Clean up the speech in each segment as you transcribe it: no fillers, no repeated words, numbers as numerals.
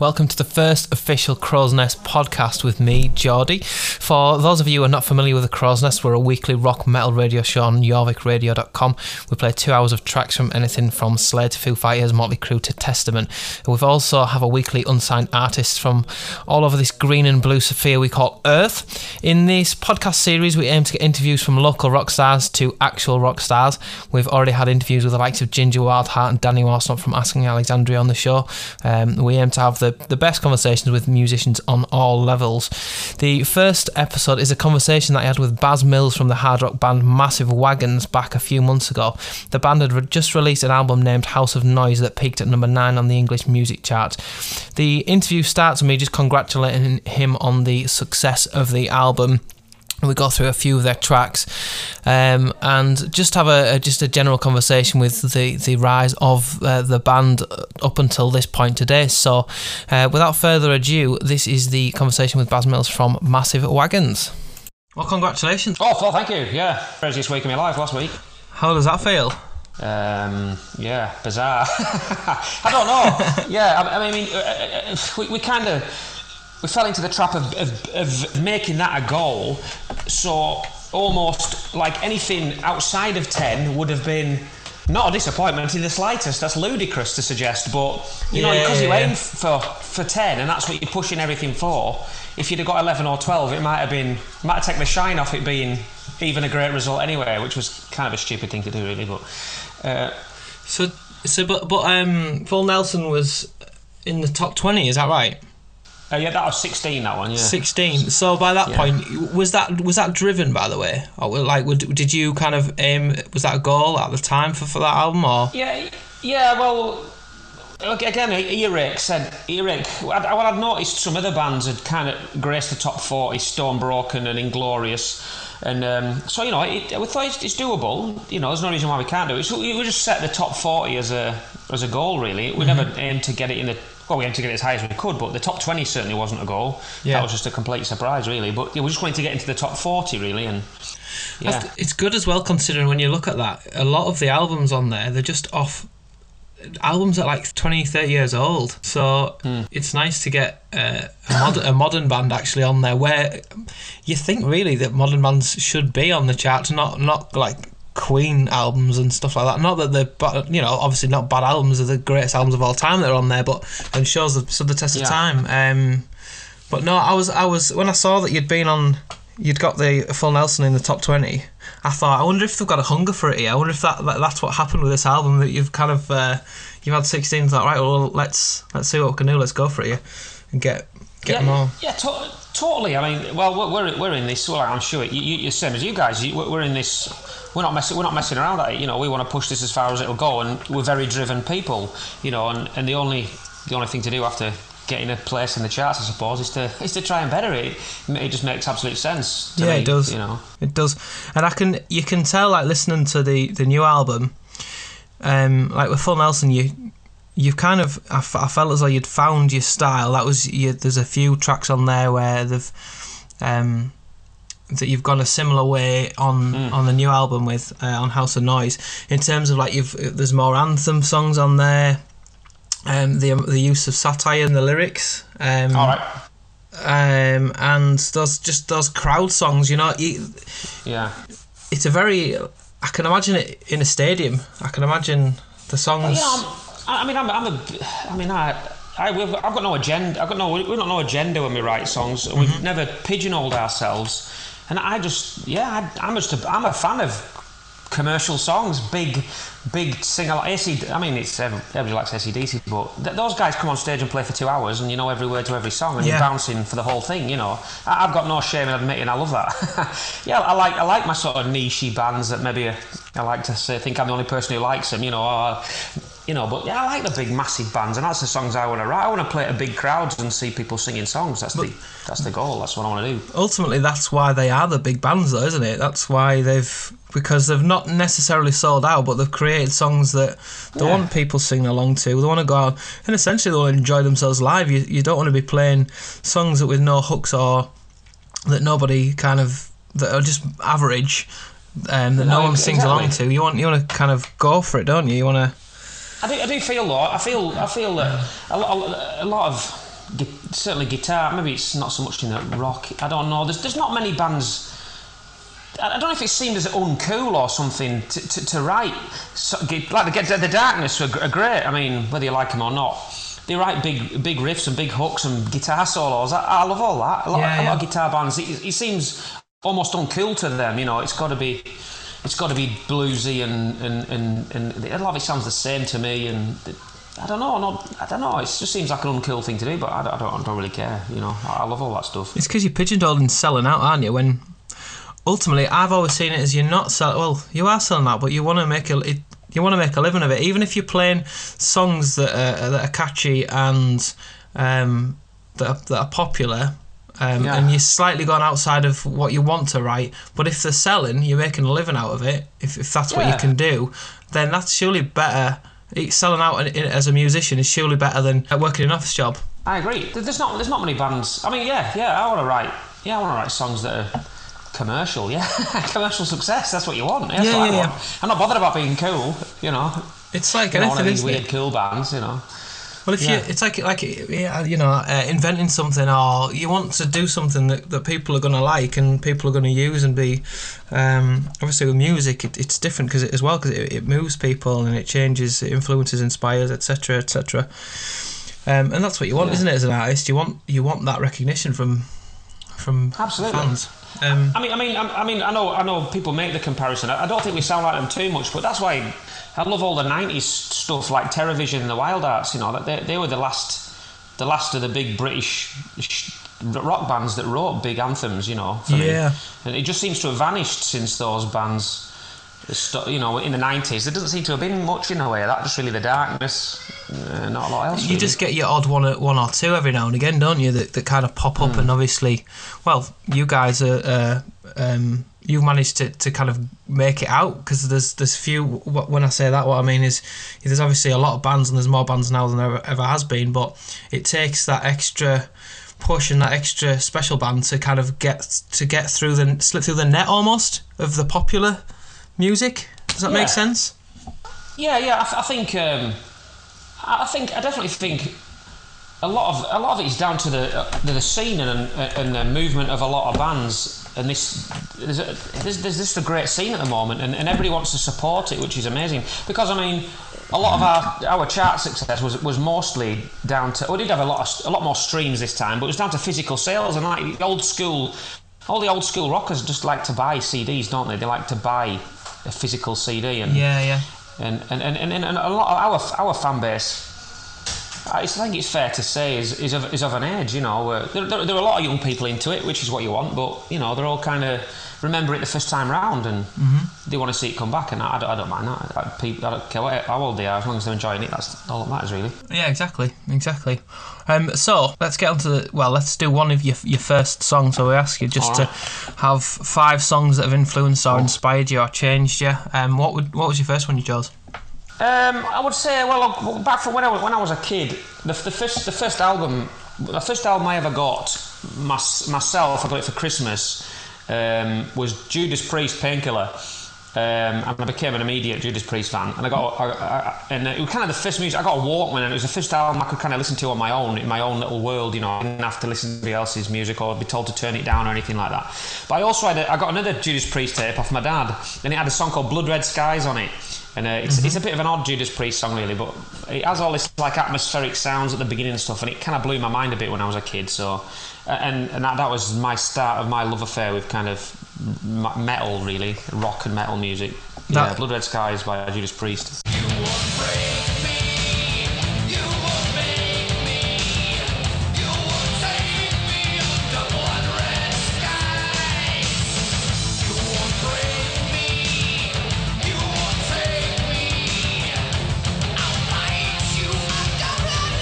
Welcome to the first official Crow's Nest podcast with me, Geordie. For those of you who are not familiar with the Crow's Nest, we're a weekly rock metal radio show on jorvikradio.com. We play 2 hours of tracks from anything from Slayer to Foo Fighters, Morty Crew to Testament. And we've also have a weekly unsigned artists from all over this green and blue sphere we call Earth. In this podcast series, we aim to get interviews from local rock stars to actual rock stars. We've already had interviews with the likes of Ginger Wildheart and Danny Walshnot from Asking Alexandria on the show. We aim to have the best conversations with musicians on all levels. The first episode is a conversation that I had with Baz Mills from the hard rock band Massive Wagons back a few months ago. The band had just released an album named House of Noise that peaked at number 9 on the English music chart. The interview starts with me just congratulating him on the success of the album. We go through a few of their tracks and just have a general conversation with the rise of the band up until this point today. So without further ado, this is the conversation with Baz Mills from Massive Wagons. Well, congratulations. Oh, well, thank you. Yeah, craziest week of my life last week. How does that feel? Yeah, bizarre. I don't know. Yeah, I mean, we kind of... We fell into the trap of making that a goal, so almost like anything outside of 10 would have been not a disappointment in the slightest. That's ludicrous to suggest, but you know, because you aim for 10 and that's what you're pushing everything for, if you'd have got 11 or 12, it might have taken the shine off it being even a great result anyway, which was kind of a stupid thing to do, really. But Paul Nelson was in the top 20, is that right? Yeah, that was 16. That one, yeah. 16. So by that point, was that driven? By the way, or like, did you kind of aim? Was that a goal at the time for that album? Or yeah. Well, again, Earache. I'd noticed some other bands had kind of graced the top 40, Stone Broken and Inglorious, and so we thought it's doable. You know, there's no reason why we can't do it. So we just set the top 40 as a goal. Really, we never aimed to get it in the... Well, we aimed to get it as high as we could, but the top 20 certainly wasn't a goal. Yeah. That was just a complete surprise, really. But yeah, we just wanted to get into the top 40, really, and yeah. It's good as well, considering when you look at that, a lot of the albums on there, they're just off albums at like 20, 30 years old. So it's nice to get a modern band actually on there, where you think really that modern bands should be on the charts, not like Queen albums and stuff like that. Not that they're, obviously not bad albums, they're the greatest albums of all time that are on there, but and shows the test of time. But no, I was when I saw that you'd got the Full Nelson in the top 20. I thought, I wonder if they've got a hunger for it here. I wonder if that's what happened with this album, that you've kind of you've had 16. Thought, right, well, let's see what we can do. Let's go for it here and get more. Yeah, totally. I mean, well, we're in this. Well, I'm sure you're the same as you guys. We're in this. We're not messing around at it. You know, we want to push this as far as it'll go, and we're very driven people. You know, and the only thing to do after getting a place in the charts, I suppose, is to try and better it. It just makes absolute sense to me. Yeah, it does. You know, it does. And you can tell, like, listening to the new album, like with Full Nelson, you've kind of... I felt as though you'd found your style. That was there's a few tracks on there where they've... that you've gone a similar way on the new album with on House of Noise, in terms of like there's more anthem songs on there, the use of satire in the lyrics, all right, and those crowd songs, it's a very... I can imagine it in a stadium. I can imagine the songs. I've got no agenda. We've got no agenda when we write songs. We've never pigeonholed ourselves. And I'm a fan of commercial songs, big single. I mean, it's everybody likes AC/DC, but those guys come on stage and play for 2 hours, and you know every word to every song, and you're bouncing for the whole thing. You know, I've got no shame in admitting I love that. Yeah, I like my sort of nichey bands that maybe I like to say, think I'm the only person who likes them. You know. But yeah, I like the big, massive bands, and that's the songs I want to write. I want to play to big crowds and see people singing songs. That's the goal. That's what I want to do. Ultimately, that's why they are the big bands, though, isn't it? That's why because they've not necessarily sold out, but they've created songs that they want people singing along to. They want to go out and essentially they want to enjoy themselves live. You don't want to be playing songs that with no hooks or that nobody kind of... that are just average, that no one sings along to. You want to kind of go for it, don't you? You want to... I do feel that a lot of certainly guitar. Maybe it's not so much in that rock. I don't know. There's not many bands. I don't know if it seemed as uncool or something to write. So, like the Darkness are great. I mean, whether you like them or not, they write big riffs and big hooks and guitar solos. I love all that. A lot of guitar bands. It seems almost uncool to them. You know, it's got to be bluesy and a lot of it sounds the same to me. And I don't know. It just seems like an uncool thing to do. But I don't really care. You know, I love all that stuff. It's because you're pigeonholed and selling out, aren't you? When ultimately, I've always seen it as you're not selling. Well, you are selling out, but you want to make a living of it. Even if you're playing songs that are catchy and that are popular, and you're slightly gone outside of what you want to write. But if they're selling, you're making a living out of it. If that's what you can do, then that's surely better. Selling out as a musician is surely better than working an office job. I agree. There's not many bands. I mean, I want to write. Yeah, I want to write songs that are commercial, commercial success. That's what you want. That's what I want. I'm not bothered about being cool. You know, it's like anything. These weird cool bands, you know. Well, it's like inventing something, or you want to do something that people are going to like and people are going to use and be. Obviously, with music, it's different because it moves people and it changes, it influences, inspires, etc., etc. And that's what you want, isn't it? As an artist, you want that recognition from absolutely fans. I mean, I know. People make the comparison. I don't think we sound like them too much, but that's why I love all the '90s stuff like Terrorvision and the Wild Arts. You know, that they were the last of the big British rock bands that wrote big anthems. You know, for me. And it just seems to have vanished since those bands. You know, in the '90s, there doesn't seem to have been much in a way. That just really the Darkness, not a lot else. You really just get your odd one or two every now and again, don't you? That kind of pop up, and obviously, well, you guys are. You've managed to kind of make it out because there's few. When I say that, what I mean is there's obviously a lot of bands, and there's more bands now than there ever has been. But it takes that extra push and that extra special band to kind of get through slip through the net almost of the popular music. Does that make sense? Yeah. I definitely think a lot of it is down to the scene and the movement of a lot of bands. And there's just a great scene at the moment, and everybody wants to support it, which is amazing. Because I mean, a lot of our chart success was mostly down to. We did have a lot more streams this time, but it was down to physical sales and like old school. All the old school rockers just like to buy CDs, don't they? They like to buy a physical CD, and a lot of our fan base. I think it's fair to say is of an age, you know. There are a lot of young people into it, which is what you want, but you know they're all kind of remember it the first time round, and they want to see it come back, and I don't mind that. I don't care how old they are, as long as they're enjoying it. That's all that matters, really. Yeah, exactly. So let's get on to let's do one of your first songs. So we ask you just to have 5 songs that have influenced or inspired you or changed you. What was your first one you chose? I would say, back from when I was a kid, the first album I ever got myself, I got it for Christmas, was Judas Priest, Painkiller, and I became an immediate Judas Priest fan. And it was kind of the first music I got a Walkman, and it was the first album I could kind of listen to on my own in my own little world. You know, I didn't have to listen to anybody else's music or be told to turn it down or anything like that. But I also got another Judas Priest tape off my dad, and it had a song called Blood Red Skies on it. And it's a bit of an odd Judas Priest song, really, but it has all this like atmospheric sounds at the beginning and stuff, and it kind of blew my mind a bit when I was a kid. So, and that was my start of my love affair with kind of metal, really, rock and metal music. Yeah, Blood Red Skies by Judas Priest. You won't break me. You won't make me. You won't take me under blood red skies. You won't break me. You won't take me. I'll fight you under blood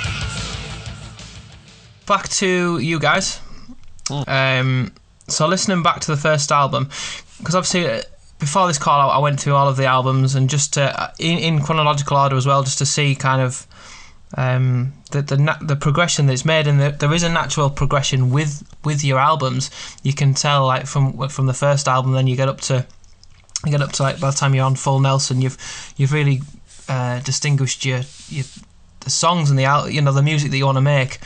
red skies. Back to you guys. So listening back to the first album, because obviously before this call out I went through all of the albums and just to, in chronological order as well, just to see kind of the progression that's made, and there is a natural progression with your albums. You can tell like from the first album, then you get up to like by the time you're on Full Nelson, you've really distinguished your the songs and the, you know, the music that you want to make.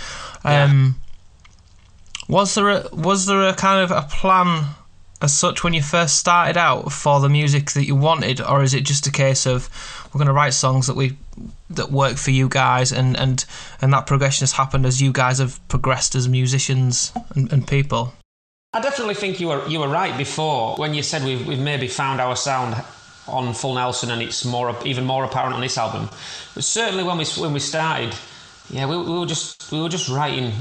Was there a kind of a plan as such when you first started out for the music that you wanted, or is it just a case of we're going to write songs that that work for you guys, and that progression has happened as you guys have progressed as musicians and people? I definitely think you were right before when you said we've maybe found our sound on Full Nelson, and it's even more apparent on this album. But certainly when we started, yeah, we were just writing.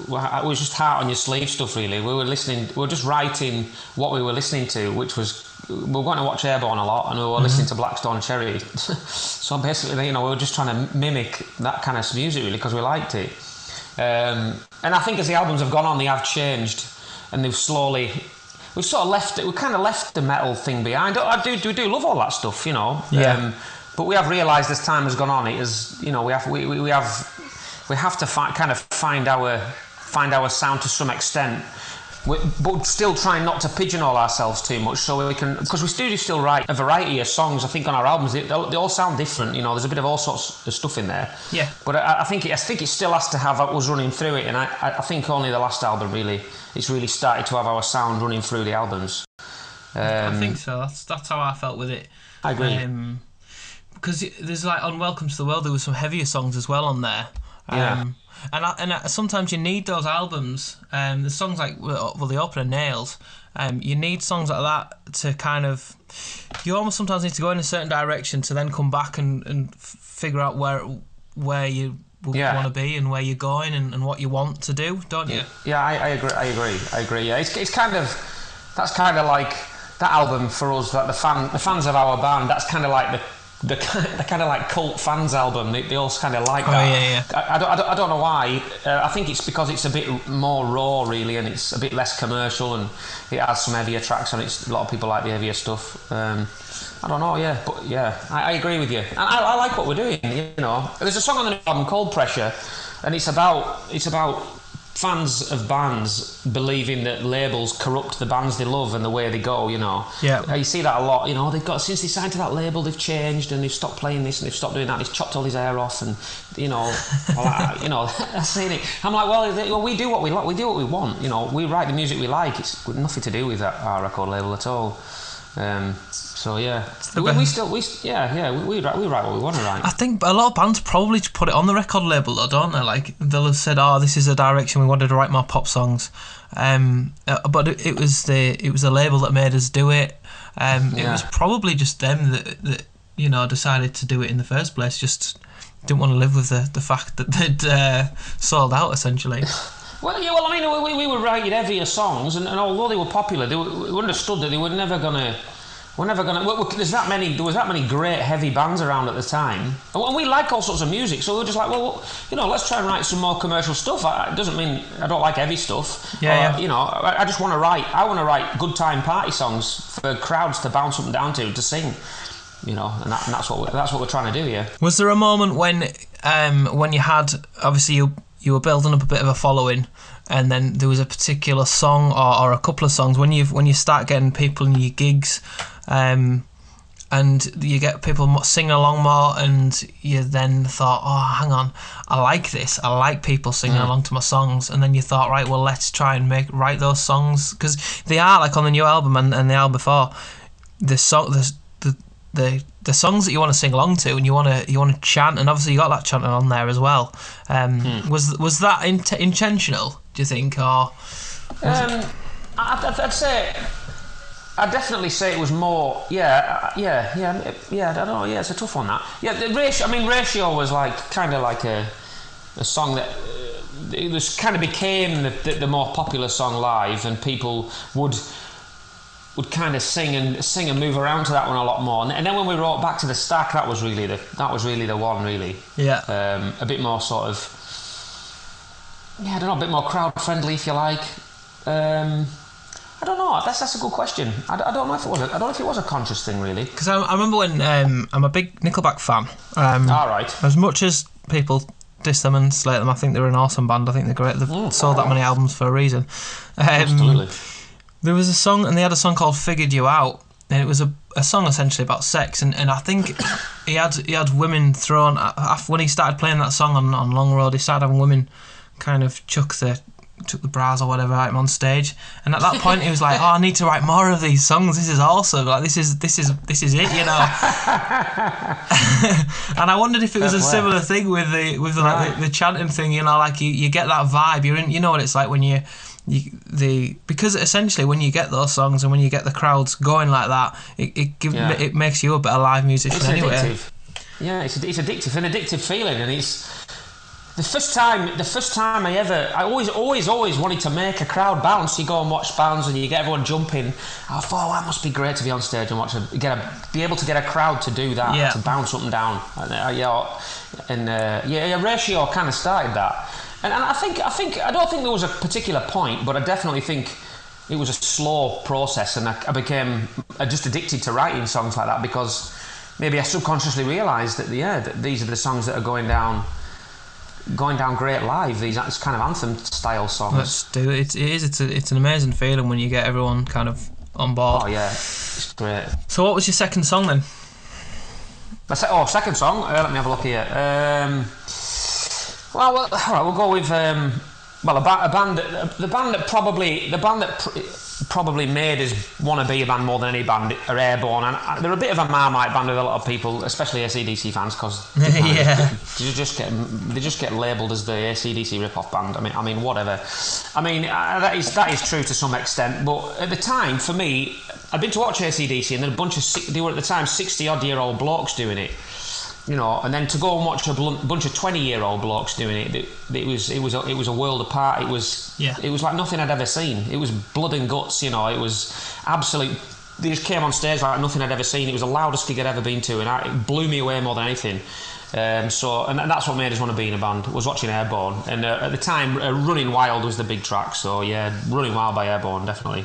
It was just heart on your sleeve stuff, really. We were just writing what we were listening to, which was, we were going to watch Airbourne a lot, and we were listening to Blackstone Cherry. So basically, you know, we were just trying to mimic that kind of music, really, because we liked it. And I think as the albums have gone on, they have changed, and they've slowly, we've sort of left it, we kind of left the metal thing behind. We do love all that stuff, you know. Yeah. But we have realised as time has gone on, it is, you know, we have to find our sound to some extent, but still trying not to pigeonhole ourselves too much, so we can, because we still write a variety of songs. I think on our albums they all sound different, you know. There's a bit of all sorts of stuff in there. Yeah. But I think it still has to have us running through it, and I think only the last album really, it's really started to have our sound running through the albums. I think so. That's how I felt with it. I agree. Because there's like on Welcome to the World, there were some heavier songs as well on there. Yeah. And sometimes you need those albums. The songs like, well, the opener Nails. You need songs like that to kind of, you almost sometimes need to go in a certain direction to then come back and figure out where you want to be and where you're going and what you want to do, don't you? Yeah, I agree. Yeah, it's kind of, that's kind of like that album for us. That the fans of our band. That's kind of like the kind of like cult fans album. They all kind of like that. Oh, yeah. I don't know why. I think it's because it's a bit more raw, really, and it's a bit less commercial, and it has some heavier tracks on it. A lot of people like the heavier stuff. I don't know, yeah. But yeah, I agree with you. And I like what we're doing, you know. There's a song on the new album called Pressure, and it's about fans of bands believing that labels corrupt the bands they love and the way they go, you know. Yeah. You see that a lot, you know. They've got, since they signed to that label, they've changed and they've stopped playing this and they've stopped doing that. And he's chopped all his hair off, and you know, you know, I've seen it. I'm like, well, we do what we like, we do what we want, you know. We write the music we like. It's nothing to do with our record label at all. So yeah, we write what we want to write. I think a lot of bands probably put it on the record label, though, don't they? Like they'll have said, "Oh, this is a direction we wanted to write more pop songs," but it was the label that made us do it. It was probably just them that you know decided to do it in the first place. Just didn't want to live with the fact that they'd sold out essentially. Well, I mean, we were writing heavier songs, and although they were popular, we understood that they were never gonna. There was that many great heavy bands around at the time, and we like all sorts of music. So we were just like, well, you know, let's try and write some more commercial stuff. It doesn't mean I don't like heavy stuff. Yeah. You know, I just want to write. I want to write good time party songs for crowds to bounce up and down to sing. You know, and that's what we're trying to do here. Was there a moment when you had, obviously you were building up a bit of a following, and then there was a particular song or a couple of songs when you start getting people in your gigs, and you get people singing along more, and you then thought, oh, hang on, I like this. I like people singing along to my songs. And then you thought, right, well, let's try and write those songs, because they are, like on the new album and the album before, the songs that you want to sing along to, and you want to chant, and obviously you got that chanting on there as well. Was that intentional? Do you think, or? I'd say. I definitely say it was more, I don't know, it's a tough one, that. Yeah, Ratio was like, kind of like a song that, it was kind of became the more popular song live, and people would kind of sing and move around to that one a lot more. And then when we wrote Back to the Stack, that was really the one, really. Yeah. A bit more sort of, yeah, I don't know, a bit more crowd friendly, if you like. I don't know. That's a good question. I don't know if it was. I don't know if it was a conscious thing, really. Because I remember when I'm a big Nickelback fan. All right. As much as people diss them and slate them, I think they're an awesome band. I think they're great. They've sold that many albums for a reason. Absolutely. There was a song, and they had a song called "Figured You Out," and it was a a song essentially about sex, and I think he had women thrown when he started playing that song on Long Road. He started having women kind of chuck the bras or whatever at him on stage, and at that point he was like, "Oh, I need to write more of these songs. This is awesome. Like this is it, you know." And I wondered if it was a similar thing with the chanting thing, you know, like you get that vibe. You know what it's like when because essentially when you get those songs and when you get the crowds going like that, it makes you a better live musician. It's anyway. Addictive. Yeah, it's addictive. It's an addictive feeling, and it's. The first time I always wanted to make a crowd bounce. You go and watch bands and you get everyone jumping. I thought, oh, that must be great to be on stage and watch be able to get a crowd to do that, to bounce up and down. Ratio kind of started that. And I think I don't think there was a particular point, but I definitely think it was a slow process, and I became just addicted to writing songs like that, because maybe I subconsciously realised that these are the songs that are going down great live, these kind of anthem style songs. Let's do it. It's an amazing feeling when you get everyone kind of on board. Oh yeah, it's great. So what was your second song then? Second song, let me have a look here. We'll go with the band that probably made us want to be a band more than any band are Airbourne, and they're a bit of a Marmite band with a lot of people, especially AC/DC fans, because they just get labelled as the AC/DC rip-off band. I mean whatever. That is true to some extent, but at the time for me, I'd been to watch AC/DC, and there were at the time 60-odd-year-old blokes doing it. You know, and then to go and watch a bunch of 20-year-old blokes doing it was a world apart. It was like nothing I'd ever seen. It was blood and guts, you know. It was absolute. They just came on stage like nothing I'd ever seen. It was the loudest gig I'd ever been to, and it blew me away more than anything. And that's what made us want to be in a band, was watching Airbourne. And at the time, Running Wild was the big track. So yeah, Running Wild by Airbourne, definitely.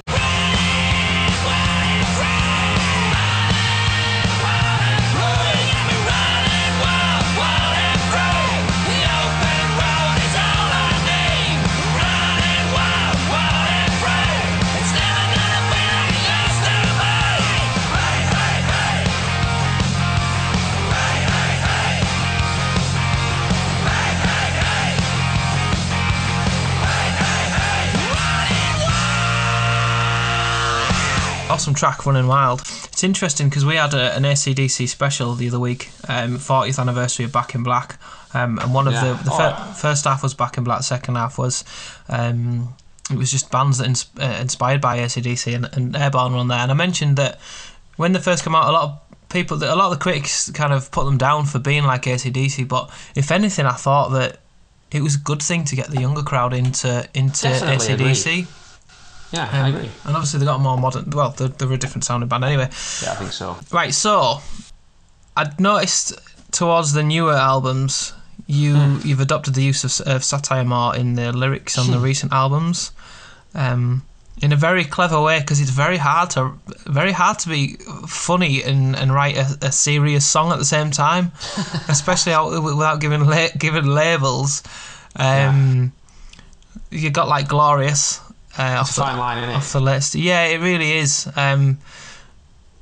Awesome track, Running Wild. It's interesting because we had an AC/DC special the other week, 40th anniversary of Back in Black, and one of first half was Back in Black, second half was it was just bands that inspired by AC/DC, and Airbourne were on there. And I mentioned that when they first came out, a lot of the critics kind of put them down for being like AC/DC, but if anything, I thought that it was a good thing to get the younger crowd into AC/DC. Agree. Yeah, I agree. And obviously they got a more modern... Well, they were a different sounding band anyway. Yeah, I think so. Right, so I'd noticed towards the newer albums, you've adopted the use of satire more in the lyrics on the recent albums, in a very clever way, because it's very hard to be funny and write a serious song at the same time, especially without giving labels. You got like Glorious... it's a fine line, isn't it? Off the list, yeah, it really is.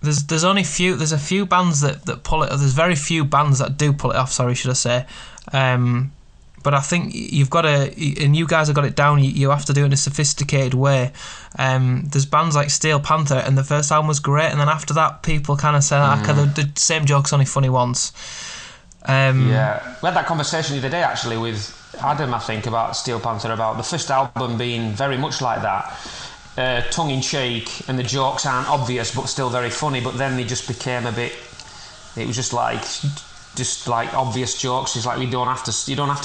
There's a few bands that pull it off. There's very few bands that do pull it off. Sorry, should I say? But I think you've got and you guys have got it down. You have to do it in a sophisticated way. There's bands like Steel Panther, and the first album was great, and then after that, people kind of said, the same joke's only funny once. We had that conversation the other day actually with Adam, I think, about Steel Panther, about the first album being very much like that, tongue in cheek, and the jokes aren't obvious but still very funny. But then they just became it was just like obvious jokes. It's like you don't have to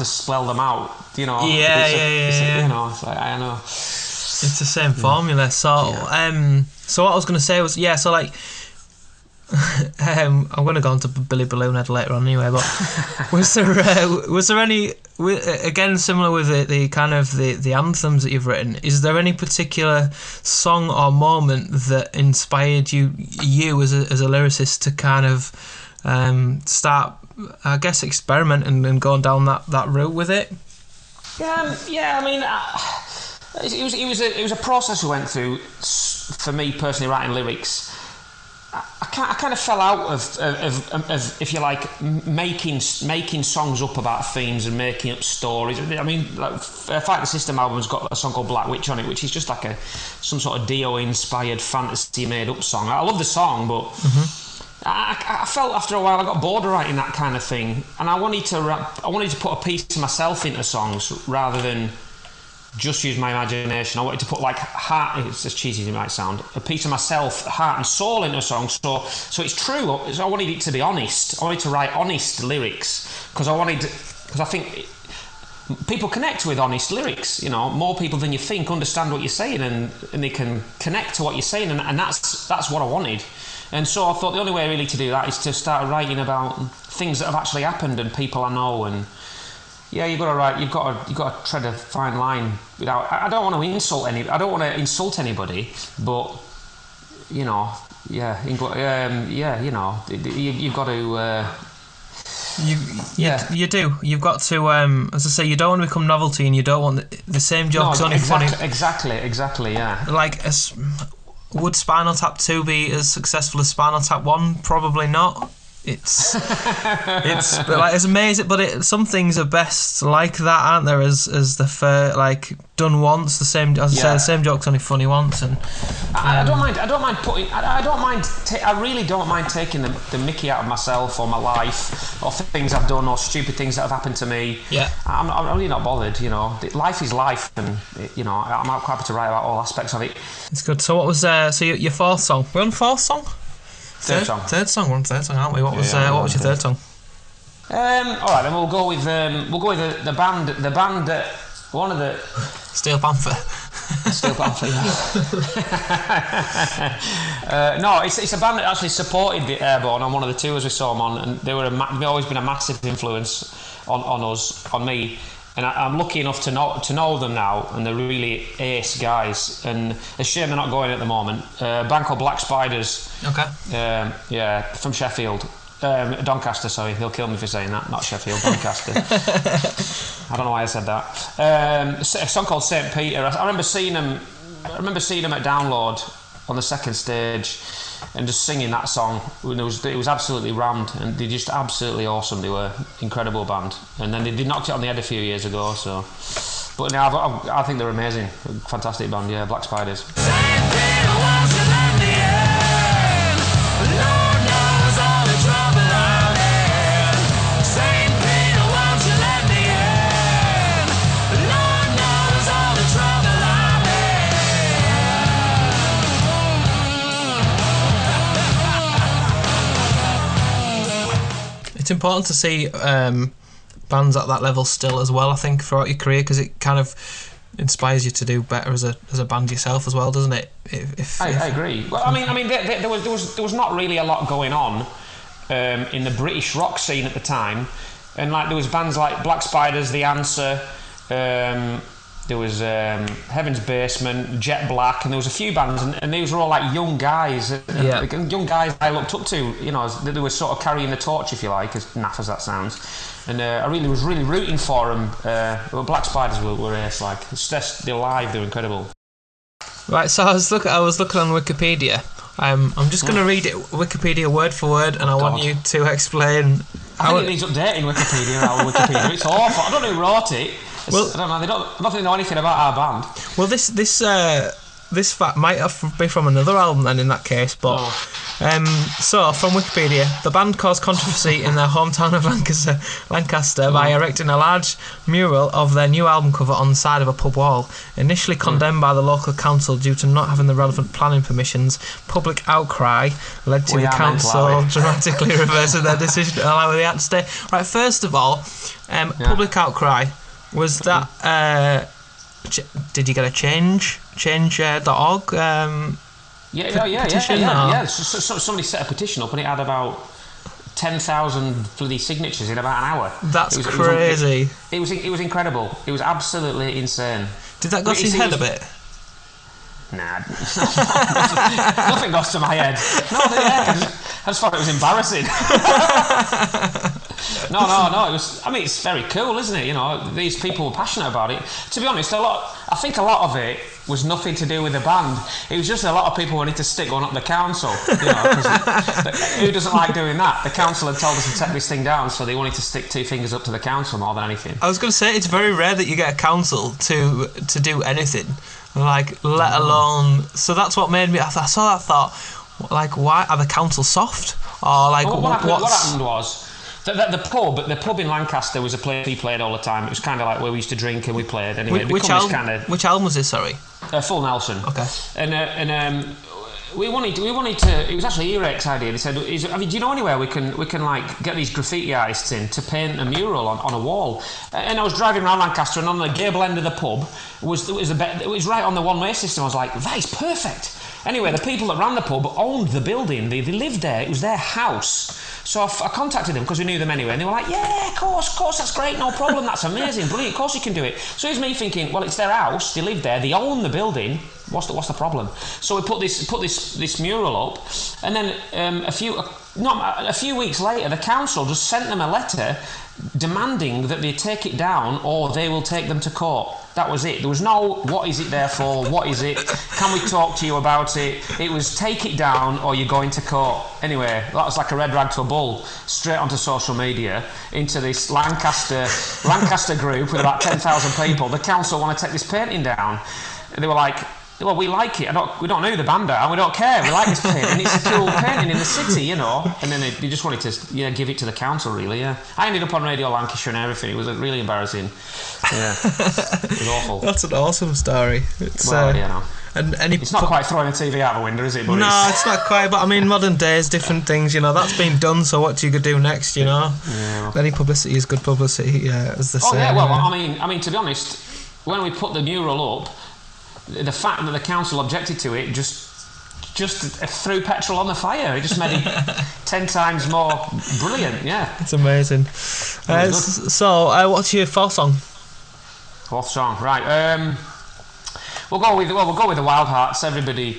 spell them out, you know. Yeah. You know, it's like, I don't know. It's the same formula. So what I was going to say was, yeah. So like. I'm going to go on to Billy Balloonhead later on anyway, but was there any, again similar with the kind of the anthems that you've written, is there any particular song or moment that inspired you as a lyricist to kind of start, I guess, experimenting and going down that route with it? It was a process we went through for me personally, writing lyrics. I kind of fell out of if you like, making songs up about themes and making up stories. I mean, like, Fight the System album's got a song called Black Witch on it, which is just like some sort of Dio-inspired fantasy made-up song. I love the song, but I felt after a while I got bored of writing that kind of thing, and I wanted to put a piece of myself into songs rather than just use my imagination. I wanted to put, like, heart, it's as cheesy as it might sound, a piece of myself, heart and soul into a song, so it's true. I wanted it to be honest. I wanted to write honest lyrics because I think people connect with honest lyrics, you know, more people than you think understand what you're saying and they can connect to what you're saying, and that's what I wanted. And so I thought the only way really to do that is to start writing about things that have actually happened and people I know. And yeah, you've got to tread a fine line without. I don't want to insult anybody, but you know, you know, you've got to. You do. You've got to. As I say, you don't want to become novelty, and you don't want the same joke. No, exactly, yeah. Like, would Spinal Tap 2 be as successful as Spinal Tap 1? Probably not. It's like, it's amazing, but some things are best like that, aren't there? As the fair, like, done once, the same. As I say, the same joke's only funny once, and I really don't mind taking the mickey out of myself or my life or things I've done or stupid things that have happened to me. Yeah, I'm really not bothered. You know, life is life, and you know, I'm quite happy to write about all aspects of it. It's good. So what was so your fourth song? We're on fourth song. Third song, aren't we? What was your third song? All right, then we'll go with the band that one of the Steel Panther. Steel Panther. Yeah. No, it's a band that actually supported the Airbourne on one of the tours we saw them on, and they've always been a massive influence on me. And I'm lucky enough to know them now, and they're really ace guys. And a shame they're not going at the moment. A band called Black Spiders. Okay. From Sheffield, Doncaster. Sorry, he'll kill me for saying that. Not Sheffield, Doncaster. I don't know why I said that. A song called Saint Peter. I remember seeing them at Download on the second stage, and just singing that song. It was absolutely rammed, and they're just absolutely awesome. They were an incredible band, and then they knocked it on the head a few years ago. So, but now I think they're amazing, fantastic band. Yeah, Black Spiders. It's important to see bands at that level still as well, I think, throughout your career, because it kind of inspires you to do better as a band yourself as well, doesn't it? I agree. Well, I mean, there was not really a lot going on in the British rock scene at the time, and like there was bands like Black Spiders, The Answer, there was Heaven's Basement, Jet Black, and there was a few bands, and these were all like young guys. Yeah. Young guys I looked up to, you know, they were sort of carrying the torch, if you like, as naff as that sounds. And I was really rooting for them. Black Spiders were ace, like, they're live, they're incredible. Right, so I was looking on Wikipedia. I'm just going to read it Wikipedia word for word, and I want you to explain. I think it needs updating Wikipedia. It's awful. I don't know who wrote it. Well, I don't know. I don't think they know anything about our band. Well, this fact might have been from another album then, in that case. But so from Wikipedia, the band caused controversy in their hometown of Lancaster by erecting a large mural of their new album cover on the side of a pub wall. Initially condemned by the local council due to not having the relevant planning permissions, public outcry led to the council dramatically reversing their decision to allow the act to stay. Right, first of all, public outcry. Was that did you get a change.org petition? Yeah. So somebody set a petition up, and it had about 10,000 bloody signatures in about an hour. That's crazy. It was incredible. It was absolutely insane. Did that go to your head a bit? Nah, nothing goes to my head. No, I just thought it was embarrassing. No. It was, I mean, it's very cool, isn't it? You know, these people were passionate about it. To be honest, I think a lot of it was nothing to do with the band. It was just a lot of people wanted to stick one up the council. You know, who doesn't like doing that? The council had told us to take this thing down, so they wanted to stick two fingers up to the council more than anything. I was going to say, it's very rare that you get a council to do anything, like, let alone... So that's what made me... I saw that thought, like, why are the council soft? Or, like, what happened was... The pub in Lancaster was a place we played all the time. It was kind of like where we used to drink and we played. Anyway, which album was this? Sorry, Full Nelson. Okay. And we wanted to. It was actually Earache's idea. They said, do you know anywhere we can like get these graffiti artists in to paint a mural on a wall? And I was driving around Lancaster, and on the gable end of the pub it was right on the one-way system. I was like, that is perfect. Anyway, the people that ran the pub owned the building. They lived there. It was their house. So I contacted them because we knew them anyway. And they were like, yeah, of course, that's great. No problem. That's amazing. Brilliant. Of course you can do it. So here's me thinking, well, it's their house. They live there. They own the building. What's the problem? So we put this mural up. And then a few weeks later, the council just sent them a letter demanding that they take it down or they will take them to court. That was it. There was no, what is it there for? What is it? Can we talk to you about it? It was take it down or you're going to court. Anyway, that was like a red rag to a bull, straight onto social media, into this Lancaster group with about 10,000 people. The council want to take this painting down. And they were like, well, we like it. We don't know who the band are, and we don't care. We like this painting. And it's a cool painting in the city, you know. And then they just wanted to, yeah, give it to the council, really, yeah. I ended up on Radio Lancashire and everything. It was really embarrassing. Yeah. It was awful. That's an awesome story. It's not quite throwing a TV out the window, is it? But no, it's not quite. But I mean, modern days, different things, you know. That's been done, so what do you do next, you know? Yeah. Any publicity is good publicity, yeah, as the saying. Oh, yeah, well, yeah. I mean, to be honest, when we put the mural up, the fact that the council objected to it just threw petrol on the fire. It just made it 10 times more brilliant. Yeah, it's amazing. So, what's your fourth song? Fourth song, right? We'll go with the Wild Arts. Everybody,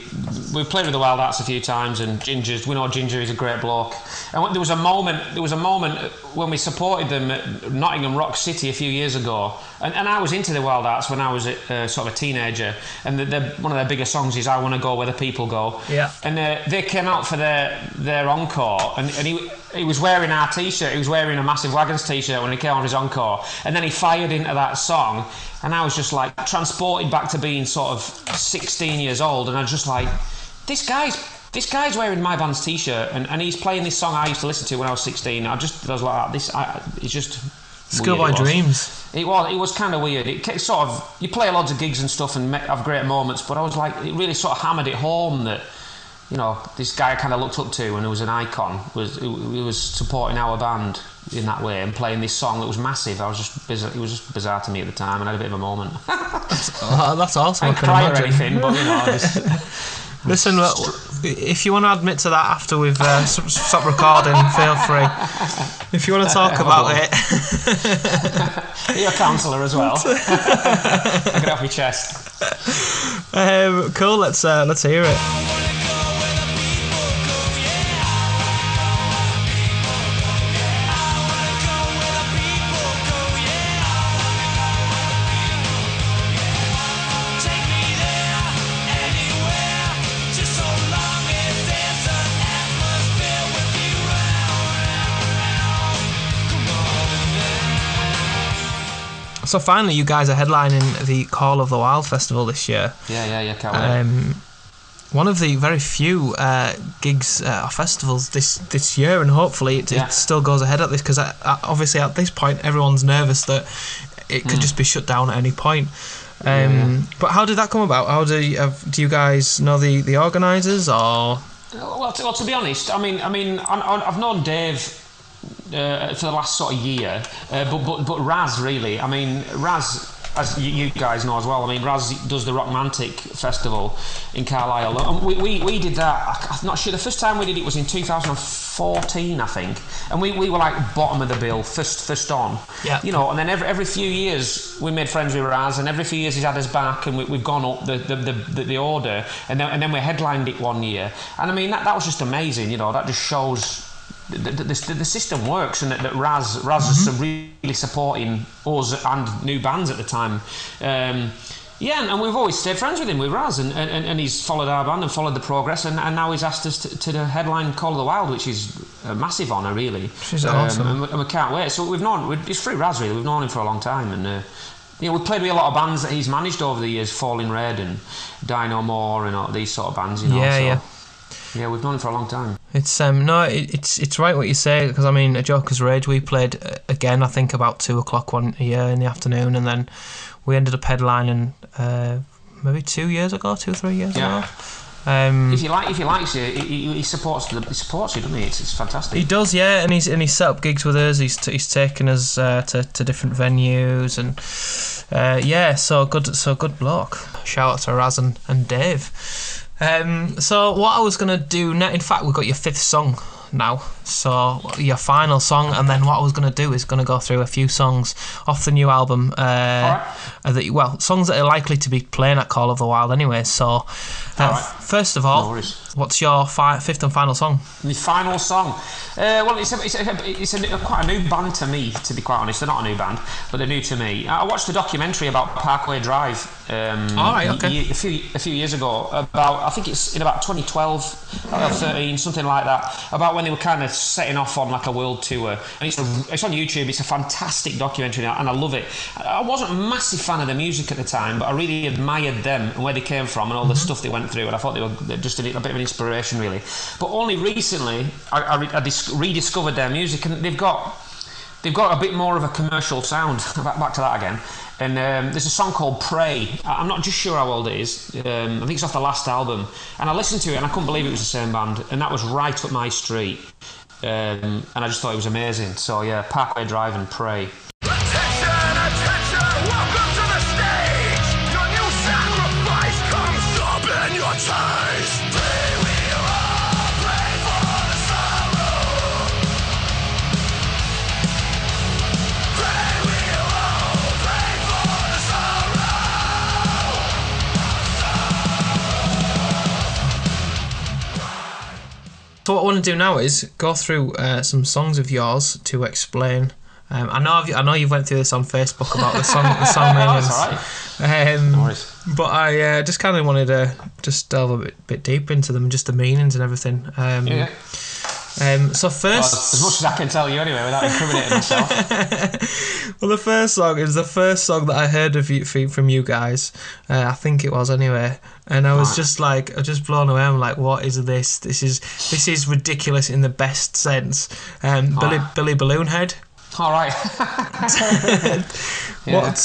we've played with the Wild Arts a few times, and Ginger's. We know Ginger is a great bloke. And there was a moment. There was a moment when we supported them at Nottingham Rock City a few years ago. And I was into the Wild Arts when I was sort of a teenager. And one of their bigger songs is "I Want to Go Where the People Go." Yeah. And they came out for their encore, and he was wearing our T-shirt. He was wearing a Massive Wagons T-shirt when he came on his encore. And then he fired into that song. And I was just like transported back to being sort of 16 years old, and I was just like, this guy's wearing my band's T-shirt, and he's playing this song I used to listen to when I was 16. Schoolboy Dreams. It was kind of weird. It sort of, you play loads of gigs and stuff and have great moments, but I was like, it really sort of hammered it home that, you know, this guy I kind of looked up to and who was an icon was supporting our band in that way and playing this song that was massive. It was just bizarre to me at the time, and I had a bit of a moment. That's awesome. I didn't cry or anything, but you know. Listen, if you want to admit to that after we've stopped recording, feel free. If you want to talk about it, you're a counsellor as well. I get off my chest. Cool. Let's hear it. So finally, you guys are headlining the Call of the Wild Festival this year. Yeah, can't wait. One of the very few gigs or festivals this year, and hopefully it still goes ahead at this, because obviously at this point everyone's nervous that it could just be shut down at any point. But how did that come about? How do you guys know the organisers, or? Well, to be honest, I mean, I've known Dave for the last sort of year, but Raz really. I mean, Raz, as you guys know as well. I mean, Raz does the Rockmantic Festival in Carlisle, and we did that. I'm not sure. The first time we did it was in 2014, I think, and we were like bottom of the bill, first on. Yeah. You know, and then every few years we made friends with Raz, and every few years he's had us back, and we've gone up the order, and then we headlined it one year, and I mean that was just amazing. You know, that just shows the system works, and that Raz is really supporting us and new bands at the time. And we've always stayed friends with him, with Raz, and he's followed our band and followed the progress, and now he's asked us to the headline Call of the Wild, which is a massive honour, really. She's awesome. And we can't wait. So it's through Raz, really. We've known him for a long time, and we've played with a lot of bands that he's managed over the years, Falling Red and Dino More and all these sort of bands, Yeah, we've known him for a long time. It's it's right what you say, because I mean, at Joker's Rage we played again, I think about 2:00 in the afternoon, and then we ended up headlining maybe 2 or 3 years ago. If he likes you, he supports you, doesn't he? It's fantastic. He does, yeah, and he's set up gigs with us. He's taken us to different venues, and so good bloke. Shout out to Raz and Dave. So what I was gonna do now, in fact, we've got your 5th song now, so your final song, and then what I was gonna do is gonna go through a few songs off the new album, songs that are likely to be playing at Call of the Wild anyway. So first of all, no, what's your 5th and final song? The final song, it's quite a new band to me, to be quite honest. They're not a new band, but they're new to me. I watched a documentary about Parkway Drive a few years ago, about, I think it's in about 2012 or 13, something like that, about when they were kind of setting off on like a world tour, and it's on YouTube. It's a fantastic documentary, and I love it. I wasn't a massive fan of the music at the time, but I really admired them and where they came from and all the stuff they went through, and I thought they were just a bit of an inspiration, really. But only recently I rediscovered their music, and they've got a bit more of a commercial sound. Back to that again. And there's a song called Pray. I'm not just sure how old it is. I think it's off the last album. And I listened to it and I couldn't believe it was the same band. And that was right up my street. And I just thought it was amazing. So yeah, Parkway Drive and Pray. So what I want to do now is go through some songs of yours to explain. I know you went through this on Facebook about the song names. That's all right. But I just kind of wanted to just delve a bit deep into them, just the meanings and everything. So first, as much as I can tell you anyway, without incriminating myself. Well, the first song that I heard of from you guys. I think it was anyway, and I was just like, I just blown away. I'm like, what is this? This is ridiculous in the best sense. Billy Balloonhead. All right. What?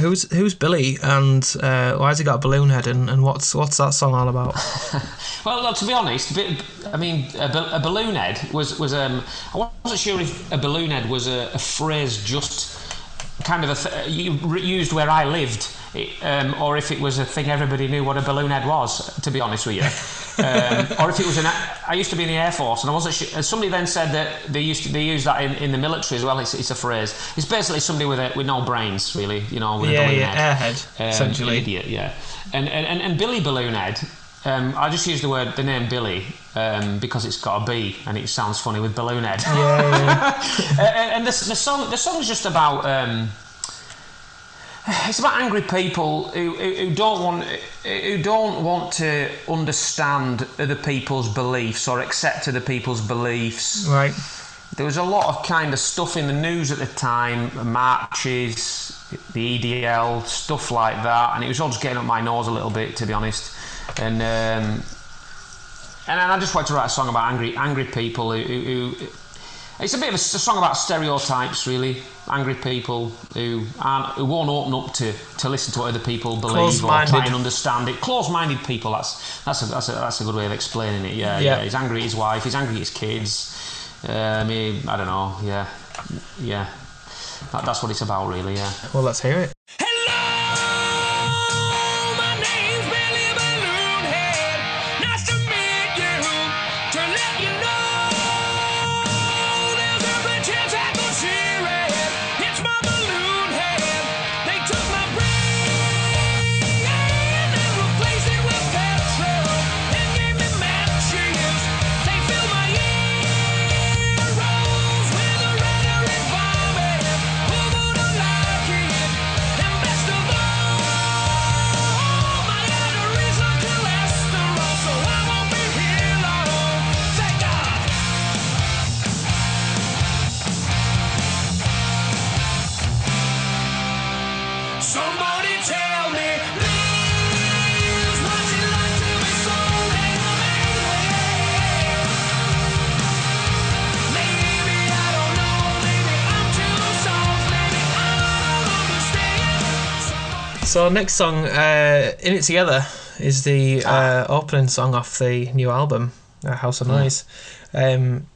Who's Billy, and why has he got a balloon head, and what's that song all about? Well, look, to be honest, a balloon head was I wasn't sure if a balloon head was a phrase just kind of used where I lived, or if it was a thing everybody knew what a balloon head was. To be honest with you. Or if it was I used to be in the Air Force, and I wasn't sure. Somebody then said that they use that in the military as well. It's a phrase. It's basically somebody with no brains, really. With a balloon head. Airhead, essentially. Idiot, yeah. And Billy Balloonhead. I just used the name Billy because it's got a B and it sounds funny with Balloonhead. Yeah. And the song's just about. It's about angry people who don't want to understand other people's beliefs or accept other people's beliefs. Right. There was a lot of kind of stuff in the news at the time, marches, the EDL, stuff like that, and it was all just getting up my nose a little bit, to be honest. And I just wanted to write a song about angry people who it's a bit of a song about stereotypes, really. Angry people who won't open up to listen to what other people believe or try and understand it. Close-minded people. That's a good way of explaining it. Yeah. He's angry at his wife. He's angry at his kids. I don't know. Yeah. That's what it's about, really. Yeah. Well, let's hear it. Somebody tell me. So our next song, In It Together, is the opening song off the new album, House of Noise.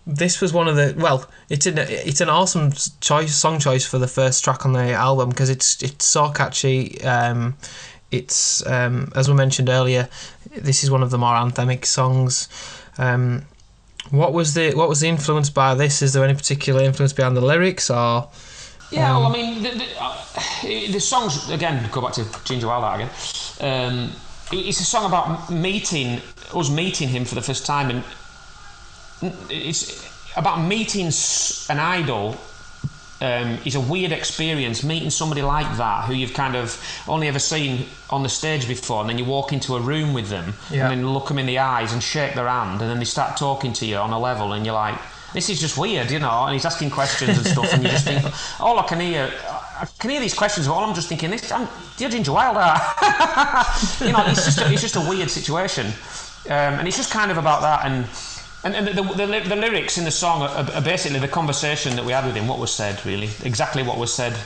This was one of the, well, it's an awesome song choice for the first track on the album because it's so catchy. It's, as we mentioned earlier, this is one of the more anthemic songs. What was the influence by this? Is there any particular influence behind the lyrics or... Yeah, well, I mean, the songs, again, go back to Ginger Wildheart again. It's a song about meeting him for the first time, and it's about meeting an idol. It's a weird experience, meeting somebody like that, who you've kind of only ever seen on the stage before, and then you walk into a room with them, and then look them in the eyes and shake their hand, and then they start talking to you on a level, and you're like, this is just weird, you know, and he's asking questions and stuff, and you just think, all I can hear these questions, but all I'm just thinking, dear Ginger Wildheart, you know, it's just a weird situation, and it's just kind of about that, and the lyrics in the song are basically the conversation that we had with him, what was said, really, exactly what was said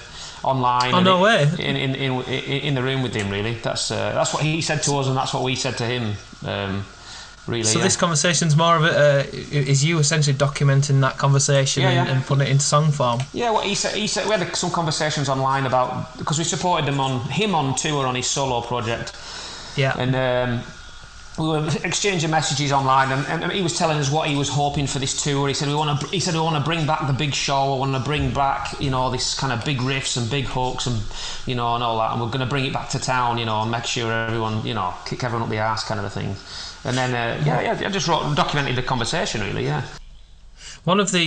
online. Oh, no way. In the room with him, really, that's what he said to us, and that's what we said to him. Really, so this conversation's more of is you essentially documenting that conversation and putting it into song form? Yeah, well, he said we had some conversations online about, because we supported him on tour on his solo project. Yeah. And we were exchanging messages online, and he was telling us what he was hoping for this tour. He said we want to bring back the big show. I want to bring back, you know, this kind of big riffs and big hooks and, you know, and all that. And we're going to bring it back to town, you know, and make sure everyone, you know, kick everyone up the arse kind of a thing. And then, I just documented the conversation, really, yeah. One of the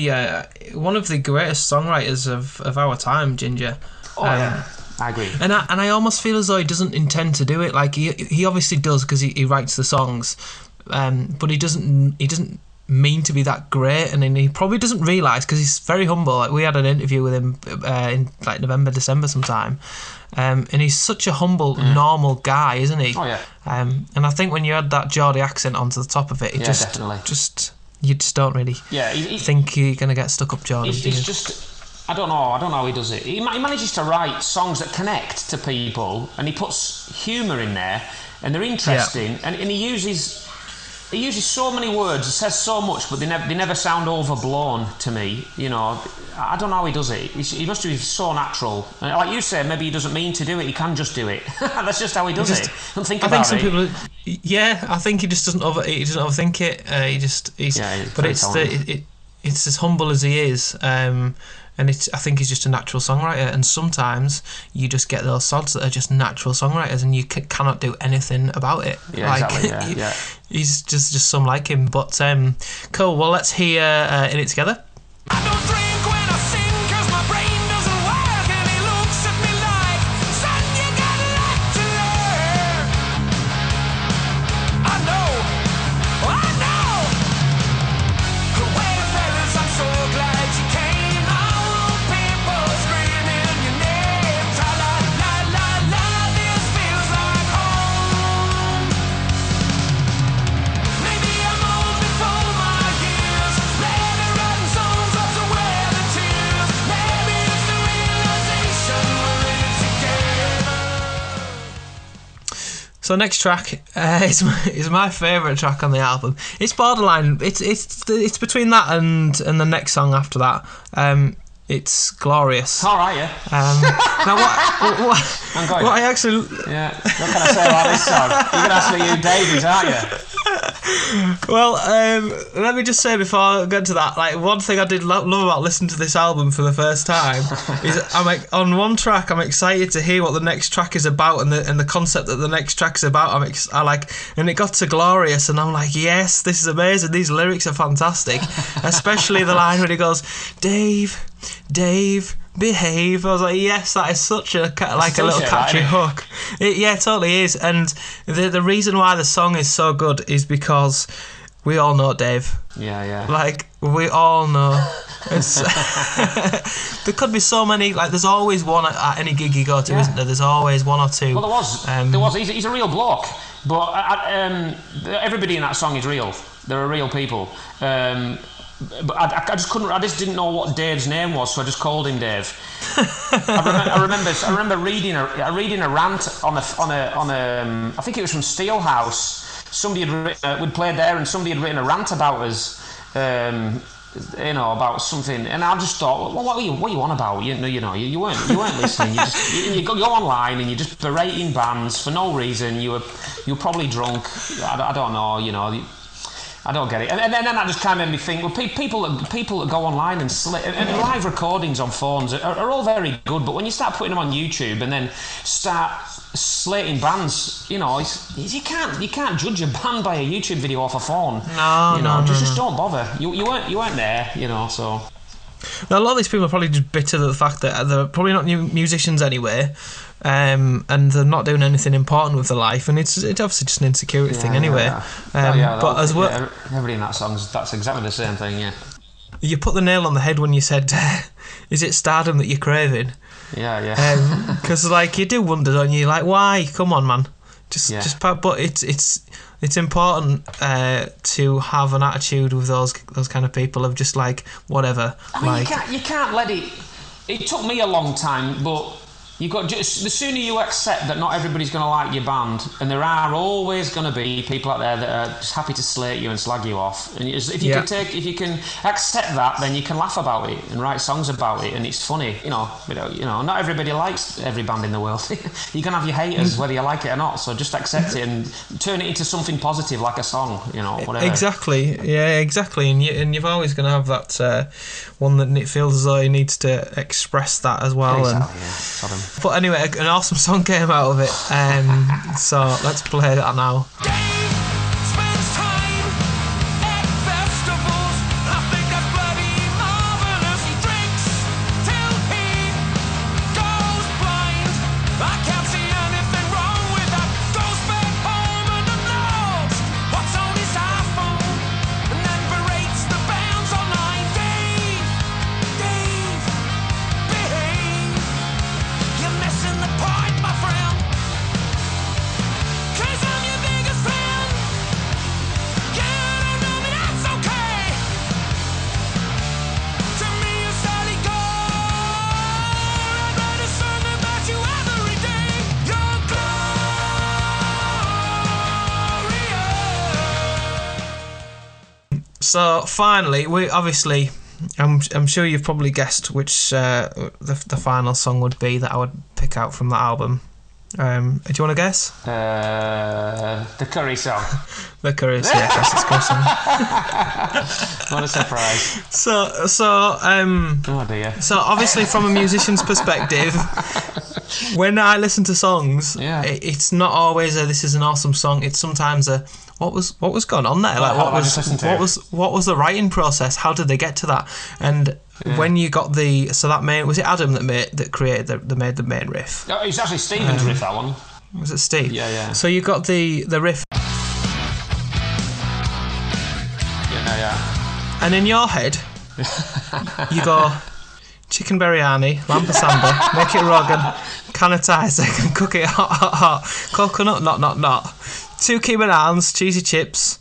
greatest songwriters of our time, Ginger. Oh, yeah, I agree. And I almost feel as though he doesn't intend to do it. Like, he obviously does because he writes the songs, but he doesn't mean to be that great, and then he probably doesn't realise because he's very humble. Like, we had an interview with him in like November, December sometime, and he's such a humble, normal guy, isn't he? Oh yeah. And I think when you add that Geordie accent onto the top of it, you just don't really think you're gonna get stuck up Geordie. It's just I don't know how he does it. He manages to write songs that connect to people, and he puts humour in there, and they're interesting, and he uses so many words, he says so much, but they never sound overblown to me. You know, I don't know how he does it. He must be so natural. And like you say, maybe he doesn't mean to do it. He can just do it. That's just how he does it. Don't think about it. I think he just doesn't overthink it. It's as humble as he is. I think he's just a natural songwriter, and sometimes you just get those sods that are just natural songwriters, and you cannot do anything about it. Yeah, like, exactly. Yeah. He's just some like him. But cool. Well, let's hear In It Together. I don't drink when I sing 'cause my brain doesn't work, and he looks at me like, son, you got a lot to learn. I know. Well, fellas, I'm so glad you came. So next track is my favourite track on the album. It's borderline. It's between that and the next song after that. It's Glorious. All right, yeah. Now what I actually... Yeah, what can I say about this song? You're going to ask me you Davies, aren't you? Well, let me just say before I go into that, like, one thing I did love about listening to this album for the first time is on one track I'm excited to hear what the next track is about and the concept that the next track's about. And it got to Glorious, and I'm like, yes, this is amazing. These lyrics are fantastic, especially the line when he goes, Dave, behave. I was like, yes, that is such a little catchy hook. It totally is. And the reason why the song is so good is because we all know Dave. Yeah. Like, we all know There could be so many. Like, there's always one at any gig you go to, isn't there? There's always one or two. Well, there was. He's a real bloke, but everybody in that song is real. There are real people. But I just couldn't. I just didn't know what Dave's name was, so I just called him Dave. I remember reading a rant on a I think it was from Steelhouse. Somebody had we'd played there, and somebody had written a rant about us, about something. And I just thought, well, what are you on about? You weren't listening. You go online and you're just berating bands for no reason. You were probably drunk. I don't know. I don't get it. And then that just kind of made me think, well, people that go online and live recordings on phones are all very good, but when you start putting them on YouTube and then start slating bands, you can't judge a band by a YouTube video off a phone. Just don't bother. You weren't there, so. Now, a lot of these people are probably just bitter at the fact that they're probably not new musicians anyway, and they're not doing anything important with their life, and it's obviously just an insecurity thing anyway. But as well, everybody in that song, that's exactly the same thing. Yeah, you put the nail on the head when you said, "Is it stardom that you're craving?" Yeah. Because you do wonder, don't you? Like, why? Come on, man. But it's important to have an attitude with those kind of people of just whatever. I mean, you can't let it. It took me a long time, but the sooner you accept that not everybody's going to like your band, and there are always going to be people out there that are just happy to slate you and slag you off. And if you can accept that, then you can laugh about it and write songs about it, and it's funny. Not everybody likes every band in the world. You're going to have your haters, whether you like it or not. So just accept it and turn it into something positive, like a song. Whatever. Exactly. Yeah, exactly. And you're always going to have that one that it feels as though he needs to express that as well. Exactly. Yeah. But anyway, an awesome song came out of it, so let's play that now. So finally, we obviously, I'm sure you've probably guessed which the final song would be that I would pick out from that album. Do you want to guess? The Curry song. The Curry song. Yes, it's Curry song. What a surprise! So oh dear. So obviously, from a musician's perspective, when I listen to songs, it's not always this is an awesome song. It's sometimes a what was going on there? Like what was the writing process? How did they get to that? And when you got was it Adam that made the main riff? No, it's actually Stephen's riff, that one. Was it Steve? Yeah. So you got the riff. Yeah. And in your head, you go, chicken biryani, lamb samba, make it rogan, can of Isaac, and cook it hot, coconut, not. 2 key bananas, cheesy chips,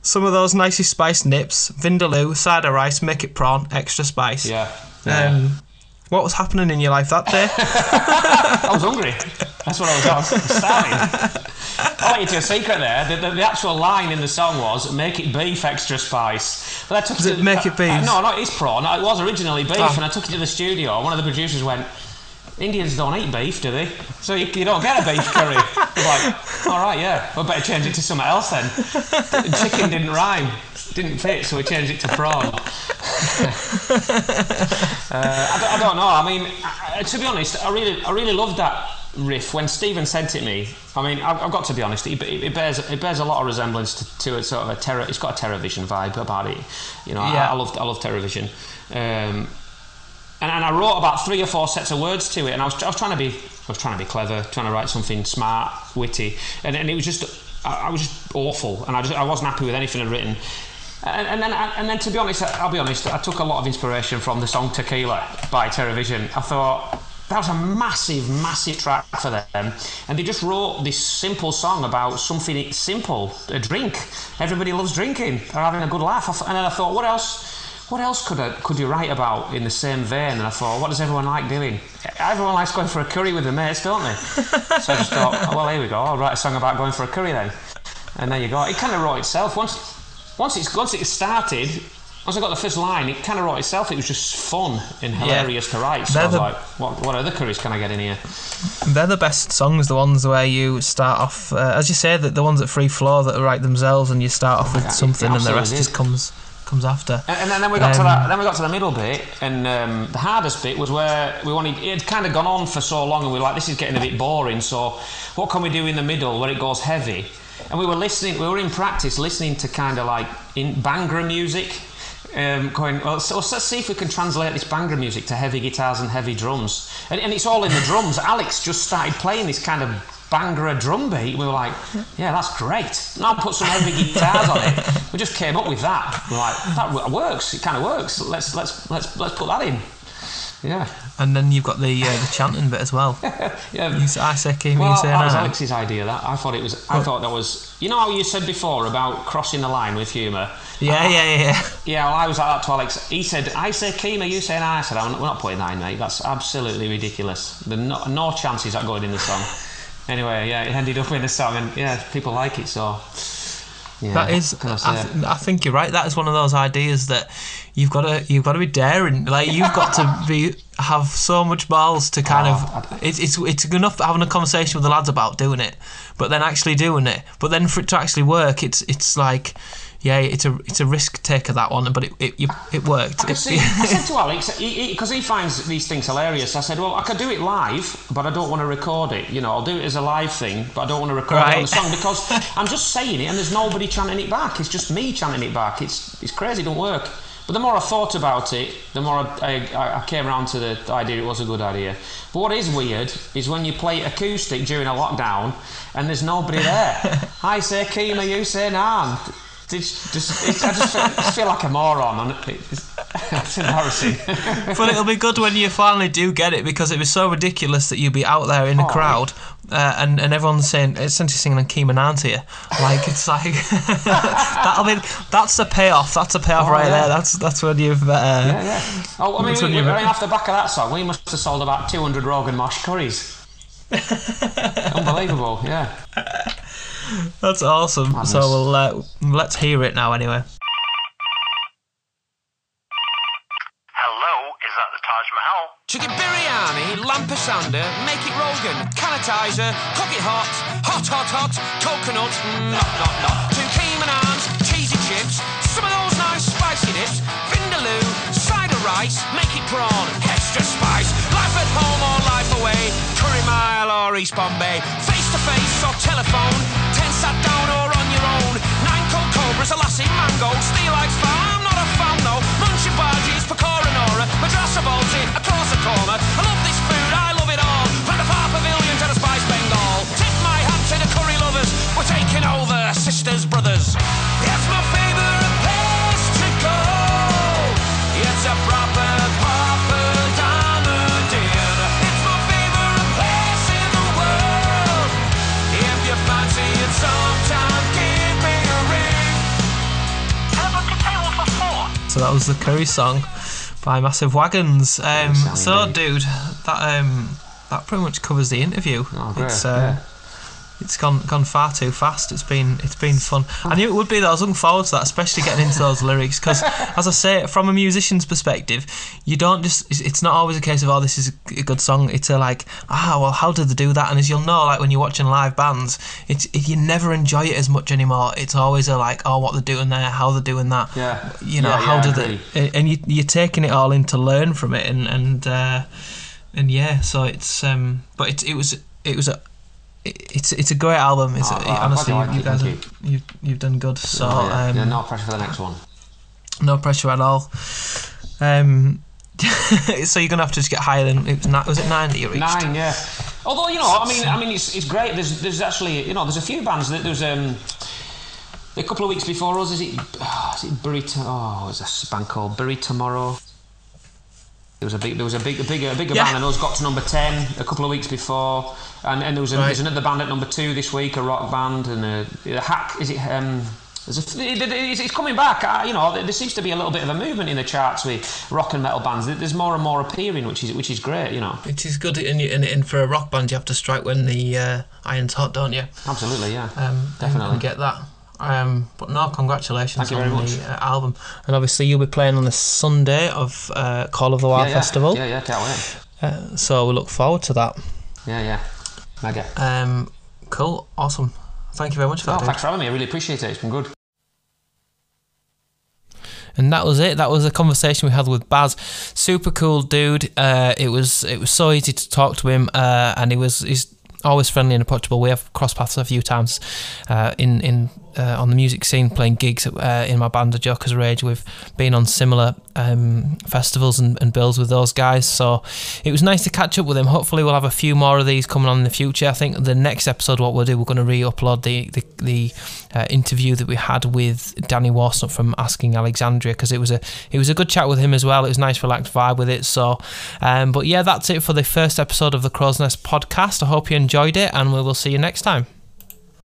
some of those nicely spiced nips, vindaloo, cider rice, make it prawn, extra spice. Yeah. What was happening in your life that day? I was hungry. That's what I was starving. I'll let you to a secret there. The actual line in the song was, make it beef, extra spice. Well, make it beef? No, it's prawn. It was originally beef, and I took it to the studio. One of the producers went, Indians don't eat beef, do they? So you don't get a beef curry. All right, we better change it to something else then. Chicken didn't rhyme, didn't fit, so we changed it to prawn. I don't know. I mean, to be honest, I really loved that riff when Stephen sent it me. I mean, I've got to be honest. It bears a lot of resemblance to a sort of It's got a Terrorvision vibe about it. I love Terrorvision. And I wrote about 3 or 4 sets of words to it, and I was trying to be clever, trying to write something smart, witty, and it was just awful, and I wasn't happy with anything I'd written. And then to be honest, I'll be honest, I took a lot of inspiration from the song Tequila by Terrorvision. I thought that was a massive, massive track for them, and they just wrote this simple song about something simple, a drink. Everybody loves drinking, they're having a good laugh. And then I thought, what else could you write about in the same vein? And I thought, what does everyone like doing? Everyone likes going for a curry with their mates, don't they? So I just thought, well, here we go, I'll write a song about going for a curry then. And there you go. It kind of wrote itself. Once it started, once I got the first line, it kind of wrote itself. It was just fun and hilarious to write. So I was like, what other curries can I get in here? They're the best songs, the ones where you start off, as you say, the ones at free flow that write themselves, and you start off with something and the rest just comes after. And then we got to that. Then we got to the middle bit, and the hardest bit was where we wanted. It had kind of gone on for so long, and we were like, this is getting a bit boring. So, what can we do in the middle where it goes heavy? And we were listening. We were in practice listening to kind of like Bhangra music, going. Well, so let's see if we can translate this Bhangra music to heavy guitars and heavy drums. And it's all in the drums. Alex just started playing this kind of Bhangra drum beat. We were like, yeah, that's great. Now put some heavy guitars on it. We just came up with that. We're like, that works. It kind of works. Let's put that in. Yeah. And then you've got the chanting bit as well. Yeah. That was Alex's idea. That I thought it was. I thought that was. You know how you said before about crossing the line with humour. Yeah. Yeah. Well, I was like that to Alex. He said, "I say Kima, you say I." I said, "We're not putting that in, mate. That's absolutely ridiculous. There's no chances that going in the song." Anyway, yeah, it ended up in a song, and yeah, people like it, so... Yeah, that is, I think you're right, that is one of those ideas that you've got to be daring, like you've got to have so much balls to kind of... It's enough having a conversation with the lads about doing it, but then actually doing it, but then for it to actually work, it's like... Yeah, it's a risk taker, that one, but it worked. I said to Alex, because he finds these things hilarious, I said, well, I could do it live, but I don't want to record it. You know, I'll do it as a live thing, but I don't want to record it on the song, because I'm just saying it and there's nobody chanting it back. It's just me chanting it back. It's crazy, it don't work. But the more I thought about it, the more I came around to the idea it was a good idea. But what is weird is when you play acoustic during a lockdown and there's nobody there. I say Kima, you say Nan. I just feel like a moron, and it's embarrassing. But it'll be good when you finally do get it, because it was so ridiculous that you'd be out there in the crowd and everyone's saying, essentially singing on Keem and Aunt here. Like, it's like, that's the payoff. That's a payoff there. That's when you've... Oh, I mean, off the back of that song, we must have sold about 200 Rogan Mosh curries. Unbelievable, yeah. That's awesome. Madness. So we'll let's hear it now anyway. Hello, is that the Taj Mahal? Chicken biryani, lampasander, make it Rogan, canitizer, cook it hot, hot, hot, hot, coconut, knock, knock, knock, two cream and arms, cheesy chips, some of those nice spicy dips, vindaloo, cider rice, make it prawn, extra spice, life at home or life away, curry mile or East Bombay, face to face or telephone, sat down or on your own. Nine cold cobras, a lassie, mango, steel ice fan, I'm not a fan though. Munchie bargees, pakora nora, madrasa balls in, across a corner. I love this food, I love it all. Round a half pavilion to the Spice Bengal. Tip my hat to the curry lovers, we're taking over, sisters, brothers. It's my favourite place to go. It's a proper So that was the curry song by Massive Wagons. Dude, that pretty much covers the interview. It's gone far too fast. It's been fun. I knew it would be, though. I was looking forward to that, especially getting into those lyrics, because, as I say, from a musician's perspective, you don't just... It's not always a case of, oh, this is a good song. It's a like, well, how did they do that? And as you'll know, like when you're watching live bands, you never enjoy it as much anymore. It's always a like, what they're doing there, how they're doing that. Yeah. You know, how do they? And you're taking it all in to learn from it, and so it's but it was a. It's a great album. Honestly, you guys you've done good. So no pressure for the next one. No pressure at all. So you're gonna have to just get higher than it was it 9 that you reached? 9, yeah. Although, you know, I mean, it's great. There's actually, you know, there's a few bands that there's A couple of weeks before us, is it Burrito? Oh, it's a band called Bury Tomorrow. There was a bigger yeah. band than us. Got to number 10 a couple of weeks before, and there was another band at number 2 this week, a rock band, and a hack. Is it? It's coming back. There seems to be a little bit of a movement in the charts with rock and metal bands. There's more and more appearing, which is great. It is good, and for a rock band, you have to strike when the iron's hot, don't you? Absolutely, yeah. Definitely, I get that. But no, congratulations. Thank you very much. Album. And obviously you'll be playing on the Sunday of Call of the Wild Festival. Yeah, can't wait. So we look forward to that. Yeah, mega. Cool, awesome. Thank you very much for that. Thanks for having me, I really appreciate it, it's been good. And that was it. That was a conversation we had with Baz. Super cool dude. It was so easy to talk to him, and he's always friendly and approachable. We have crossed paths a few times on the music scene, playing gigs in my band, A Joker's Rage. We've been on similar festivals and bills with those guys, so it was nice to catch up with them. Hopefully we'll have a few more of these coming on in the future. I think the next episode, what we'll do, we're going to re-upload the interview that we had with Danny Walshnot from Asking Alexandria, because it was a good chat with him as well. It was a nice relaxed vibe with it. So but yeah, that's it for the first episode of the Crow's Nest podcast. I hope you enjoyed it, and we will see you next time.